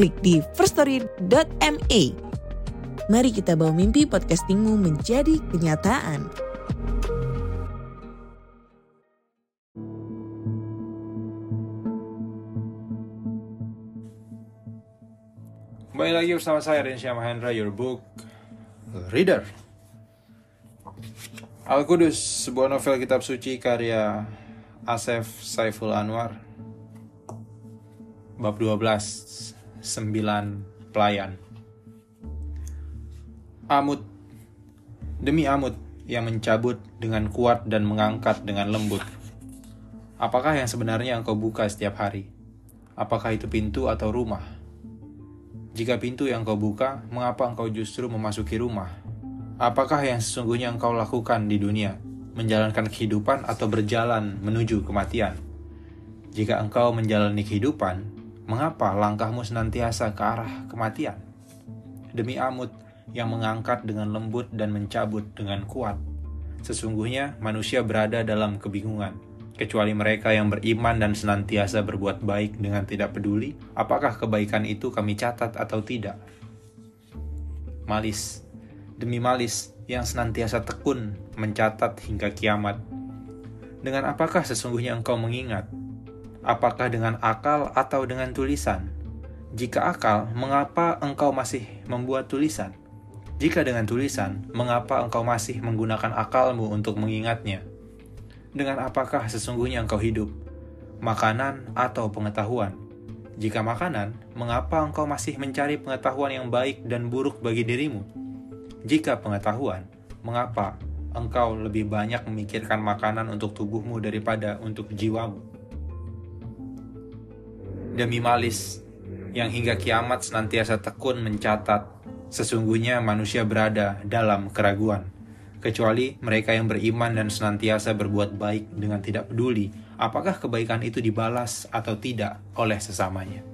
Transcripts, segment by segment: klik di firststory.me. Mari kita bawa mimpi podcastingmu menjadi kenyataan. Kembali lagi bersama saya, Erdinsyah Mahendra, your book reader. Alkudus, sebuah novel kitab suci karya Asef Saiful Anwar. Bab 12, 9 pelayan. Amut, demi amut yang mencabut dengan kuat dan mengangkat dengan lembut. Apakah yang sebenarnya engkau buka setiap hari? Apakah itu pintu atau rumah? Jika pintu yang engkau buka, mengapa engkau justru memasuki rumah? Apakah yang sesungguhnya engkau lakukan di dunia? Menjalankan kehidupan atau berjalan menuju kematian? Jika engkau menjalani kehidupan, mengapa langkahmu senantiasa ke arah kematian? Demi amut yang mengangkat dengan lembut dan mencabut dengan kuat. Sesungguhnya manusia berada dalam kebingungan, kecuali mereka yang beriman dan senantiasa berbuat baik dengan tidak peduli apakah kebaikan itu kami catat atau tidak. Malis, demi malis yang senantiasa tekun mencatat hingga kiamat. Dengan apakah sesungguhnya engkau mengingat? Apakah dengan akal atau dengan tulisan? Jika akal, mengapa engkau masih membuat tulisan? Jika dengan tulisan, mengapa engkau masih menggunakan akalmu untuk mengingatnya? Dengan apakah sesungguhnya engkau hidup? Makanan atau pengetahuan? Jika makanan, mengapa engkau masih mencari pengetahuan yang baik dan buruk bagi dirimu? Jika pengetahuan, mengapa engkau lebih banyak memikirkan makanan untuk tubuhmu daripada untuk jiwamu? Demi malis, yang hingga kiamat senantiasa tekun mencatat, sesungguhnya manusia berada dalam keraguan, kecuali mereka yang beriman dan senantiasa berbuat baik dengan tidak peduli apakah kebaikan itu dibalas atau tidak oleh sesamanya.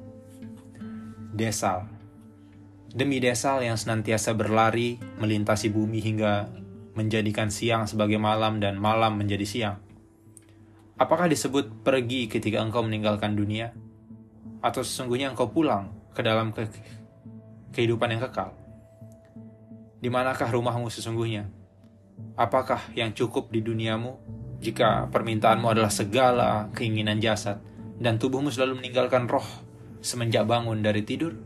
Desal, demi desal yang senantiasa berlari melintasi bumi hingga menjadikan siang sebagai malam dan malam menjadi siang. Apakah disebut pergi ketika engkau meninggalkan dunia? Atau sesungguhnya engkau pulang ke dalam kehidupan yang kekal? Di manakah rumahmu sesungguhnya? Apakah yang cukup di duniamu jika permintaanmu adalah segala keinginan jasad dan tubuhmu selalu meninggalkan roh semenjak bangun dari tidur?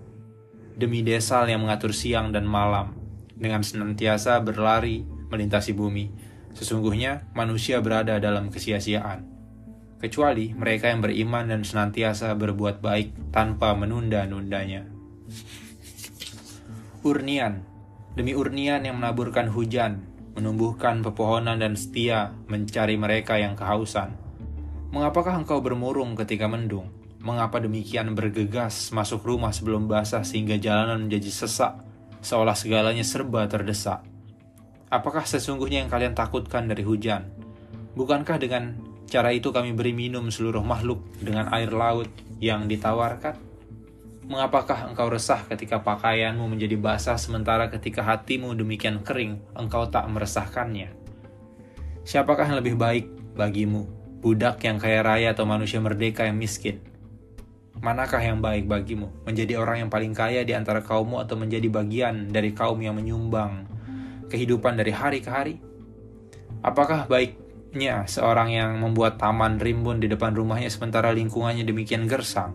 Demi desal yang mengatur siang dan malam dengan senantiasa berlari melintasi bumi, sesungguhnya manusia berada dalam kesia-siaan, kecuali mereka yang beriman dan senantiasa berbuat baik tanpa menunda-nundanya. Urnian, demi urnian yang menaburkan hujan, menumbuhkan pepohonan dan setia mencari mereka yang kehausan. Mengapakah engkau bermurung ketika mendung? Mengapa demikian bergegas masuk rumah sebelum basah sehingga jalanan menjadi sesak, seolah segalanya serba terdesak? Apakah sesungguhnya yang kalian takutkan dari hujan? Bukankah dengan cara itu kami beri minum seluruh makhluk dengan air laut yang ditawarkan? Mengapakah engkau resah ketika pakaianmu menjadi basah, sementara ketika hatimu demikian kering, engkau tak meresahkannya? Siapakah yang lebih baik bagimu, budak yang kaya raya atau manusia merdeka yang miskin? Manakah yang baik bagimu, menjadi orang yang paling kaya di antara kaummu atau menjadi bagian dari kaum yang menyumbang kehidupan dari hari ke hari? Apakah baik seorang yang membuat taman rimbun di depan rumahnya sementara lingkungannya demikian gersang?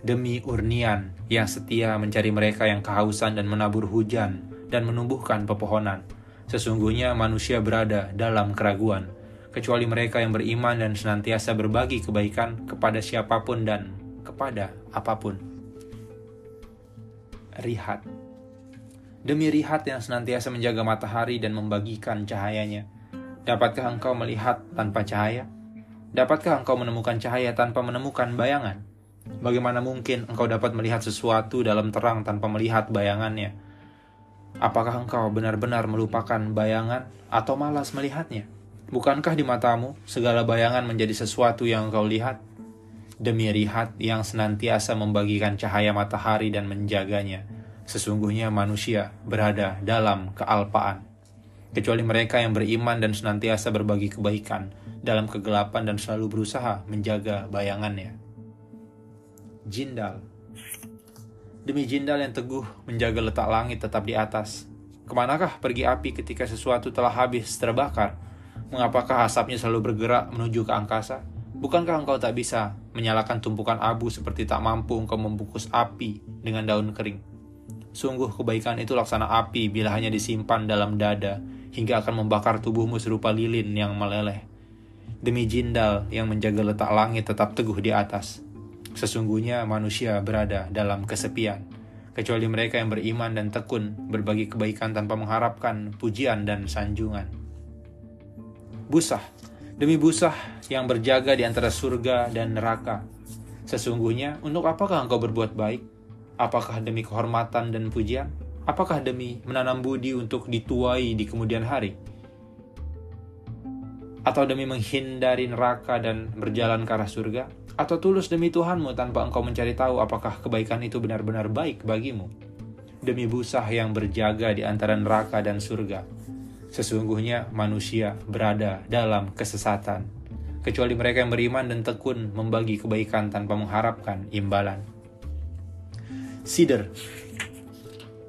Demi urnian yang setia mencari mereka yang kehausan dan menabur hujan dan menumbuhkan pepohonan, sesungguhnya manusia berada dalam keraguan, kecuali mereka yang beriman dan senantiasa berbagi kebaikan kepada siapapun dan kepada apapun. Rihat, demi rihat yang senantiasa menjaga matahari dan membagikan cahayanya. Dapatkah engkau melihat tanpa cahaya? Dapatkah engkau menemukan cahaya tanpa menemukan bayangan? Bagaimana mungkin engkau dapat melihat sesuatu dalam terang tanpa melihat bayangannya? Apakah engkau benar-benar melupakan bayangan atau malas melihatnya? Bukankah di matamu segala bayangan menjadi sesuatu yang engkau lihat? Demi Rihat yang senantiasa membagikan cahaya matahari dan menjaganya, sesungguhnya manusia berada dalam kealpaan. Kecuali mereka yang beriman dan senantiasa berbagi kebaikan dalam kegelapan dan selalu berusaha menjaga bayangannya. Jindal. Demi jindal yang teguh menjaga letak langit tetap di atas. Kemanakah pergi api ketika sesuatu telah habis terbakar? Mengapakah asapnya selalu bergerak menuju ke angkasa? Bukankah engkau tak bisa menyalakan tumpukan abu seperti tak mampu engkau membungkus api dengan daun kering? Sungguh kebaikan itu laksana api bila hanya disimpan dalam dada, hingga akan membakar tubuhmu serupa lilin yang meleleh. Demi jindal yang menjaga letak langit tetap teguh di atas. Sesungguhnya manusia berada dalam kesepian, kecuali mereka yang beriman dan tekun berbagi kebaikan tanpa mengharapkan pujian dan sanjungan. Busah. Demi busah yang berjaga di antara surga dan neraka. Sesungguhnya, untuk apakah engkau berbuat baik? Apakah demi kehormatan dan pujian? Apakah demi menanam budi untuk dituai di kemudian hari? Atau demi menghindari neraka dan berjalan ke arah surga? Atau tulus demi Tuhanmu tanpa engkau mencari tahu apakah kebaikan itu benar-benar baik bagimu? Demi busah yang berjaga di antara neraka dan surga. Sesungguhnya manusia berada dalam kesesatan, kecuali mereka yang beriman dan tekun membagi kebaikan tanpa mengharapkan imbalan. Sidr.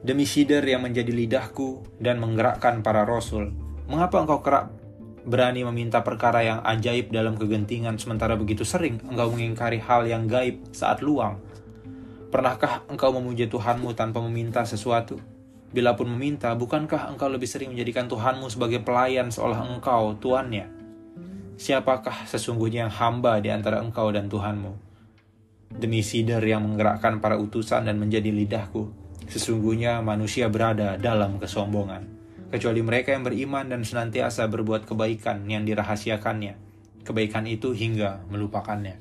Demi sidr yang menjadi lidahku dan menggerakkan para rasul, mengapa engkau kerap berani meminta perkara yang ajaib dalam kegentingan, sementara begitu sering engkau mengingkari hal yang gaib saat luang? Pernahkah engkau memuji Tuhanmu tanpa meminta sesuatu? Bila pun meminta, bukankah engkau lebih sering menjadikan Tuhanmu sebagai pelayan seolah engkau Tuannya? Siapakah sesungguhnya yang hamba di antara engkau dan Tuhanmu? Demi sidr yang menggerakkan para utusan dan menjadi lidahku, sesungguhnya manusia berada dalam kesombongan, kecuali mereka yang beriman dan senantiasa berbuat kebaikan yang dirahasiakannya, kebaikan itu hingga melupakannya.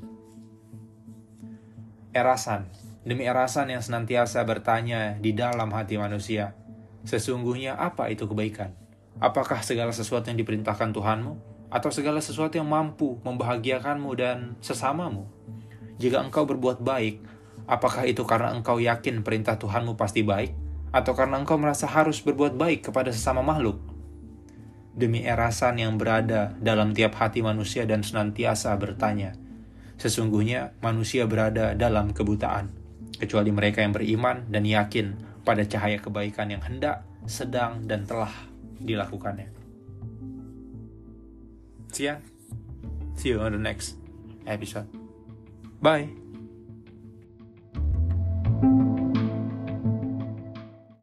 Erasan. Demi erasan yang senantiasa bertanya di dalam hati manusia, sesungguhnya apa itu kebaikan? Apakah segala sesuatu yang diperintahkan Tuhanmu? Atau segala sesuatu yang mampu membahagiakanmu dan sesamamu? Jika engkau berbuat baik, apakah itu karena engkau yakin perintah Tuhanmu pasti baik? Atau karena engkau merasa harus berbuat baik kepada sesama makhluk? Demi erasan yang berada dalam tiap hati manusia dan senantiasa bertanya, sesungguhnya manusia berada dalam kebutaan, kecuali mereka yang beriman dan yakin pada cahaya kebaikan yang hendak, sedang, dan telah dilakukannya. See you on the next episode. Bye.